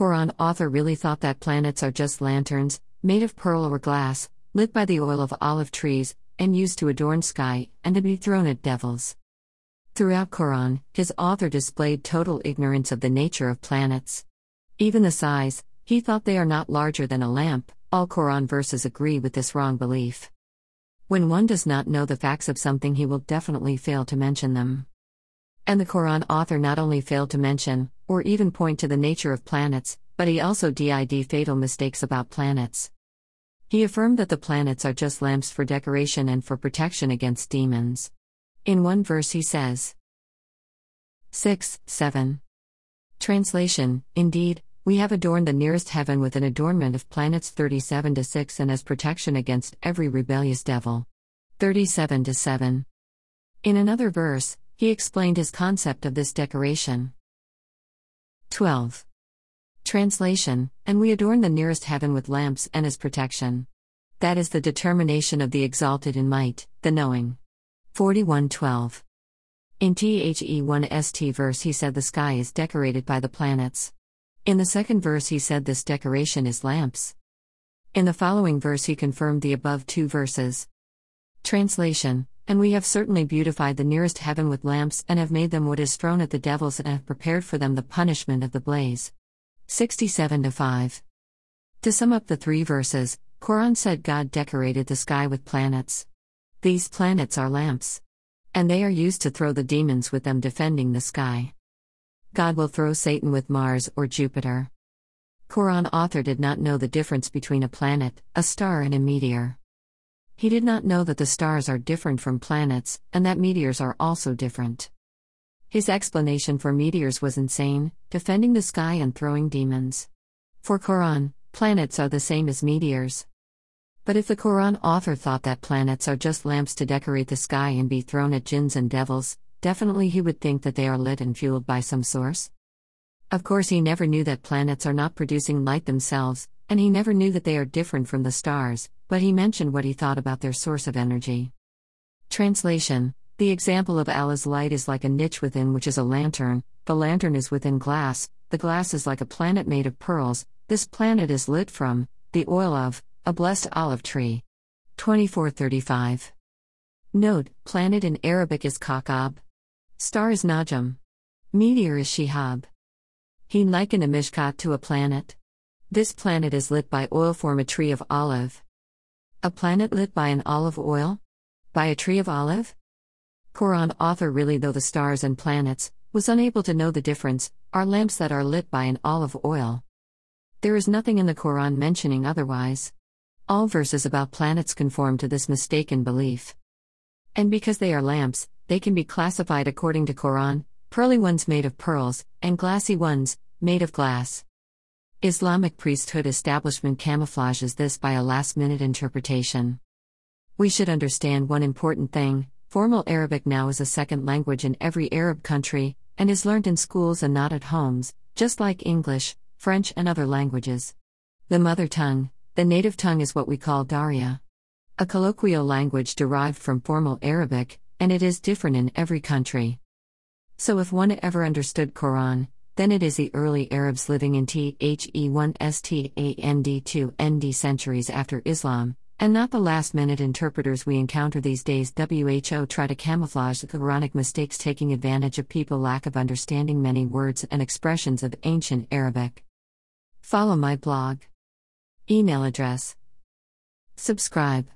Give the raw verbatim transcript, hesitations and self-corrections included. Quran author really thought that planets are just lanterns, made of pearl or glass, lit by the oil of olive trees, and used to adorn sky, and to be thrown at devils. Throughout Quran, his author displayed total ignorance of the nature of planets. Even the size, he thought they are not larger than a lamp. All Quran verses agree with this wrong belief. When one does not know the facts of something, he will definitely fail to mention them. And the Quran author not only failed to mention, or even point to the nature of planets, but he also did fatal mistakes about planets. He affirmed that the planets are just lamps for decoration and for protection against demons. In one verse he says, six, seven. Translation: Indeed, we have adorned the nearest heaven with an adornment of planets thirty-seven to six and as protection against every rebellious devil. thirty-seven to seven. In another verse, he explained his concept of this decoration. twelve. Translation: And we adorn the nearest heaven with lamps and as protection. That is the determination of the exalted in might, the knowing. forty-one twelve. In the first verse he said the sky is decorated by the planets. In the second verse he said this decoration is lamps. In the following verse he confirmed the above two verses. Translation: And we have certainly beautified the nearest heaven with lamps and have made them what is thrown at the devils and have prepared for them the punishment of the blaze. sixty-seven to five. To sum up the three verses, Quran said God decorated the sky with planets. These planets are lamps. And they are used to throw the demons with them defending the sky. God will throw Satan with Mars or Jupiter. Quran author did not know the difference between a planet, a star and a meteor. He did not know that the stars are different from planets, and that meteors are also different. His explanation for meteors was insane, defending the sky and throwing demons. For Quran, planets are the same as meteors. But if the Quran author thought that planets are just lamps to decorate the sky and be thrown at jinns and devils, definitely he would think that they are lit and fueled by some source. Of course he never knew that planets are not producing light themselves, and he never knew that they are different from the stars, but he mentioned what he thought about their source of energy. Translation: The example of Allah's light is like a niche within which is a lantern, the lantern is within glass, the glass is like a planet made of pearls, this planet is lit from the oil of a blessed olive tree. twenty-four thirty-five. Note, planet in Arabic is Kakab. Star is Najm. Meteor is Shihab. He likened a mishkat to a planet. This planet is lit by oil from a tree of olive. A planet lit by an olive oil? By a tree of olive? Quran author really, though the stars and planets, was unable to know the difference, are lamps that are lit by an olive oil. There is nothing in the Quran mentioning otherwise. All verses about planets conform to this mistaken belief. And because they are lamps, they can be classified according to Quran, pearly ones made of pearls, and glassy ones, made of glass. Islamic priesthood establishment camouflages this by a last-minute interpretation. We should understand one important thing: formal Arabic now is a second language in every Arab country, and is learned in schools and not at homes, just like English, French and other languages. The mother tongue, the native tongue, is what we call Darya, a colloquial language derived from formal Arabic, and it is different in every country. So if one ever understood Quran, then it is the early Arabs living in the first and second centuries after Islam, and not the last-minute interpreters we encounter these days. W H O try to camouflage the Quranic mistakes, taking advantage of people's lack of understanding many words and expressions of ancient Arabic. Follow my blog. Email address. Subscribe.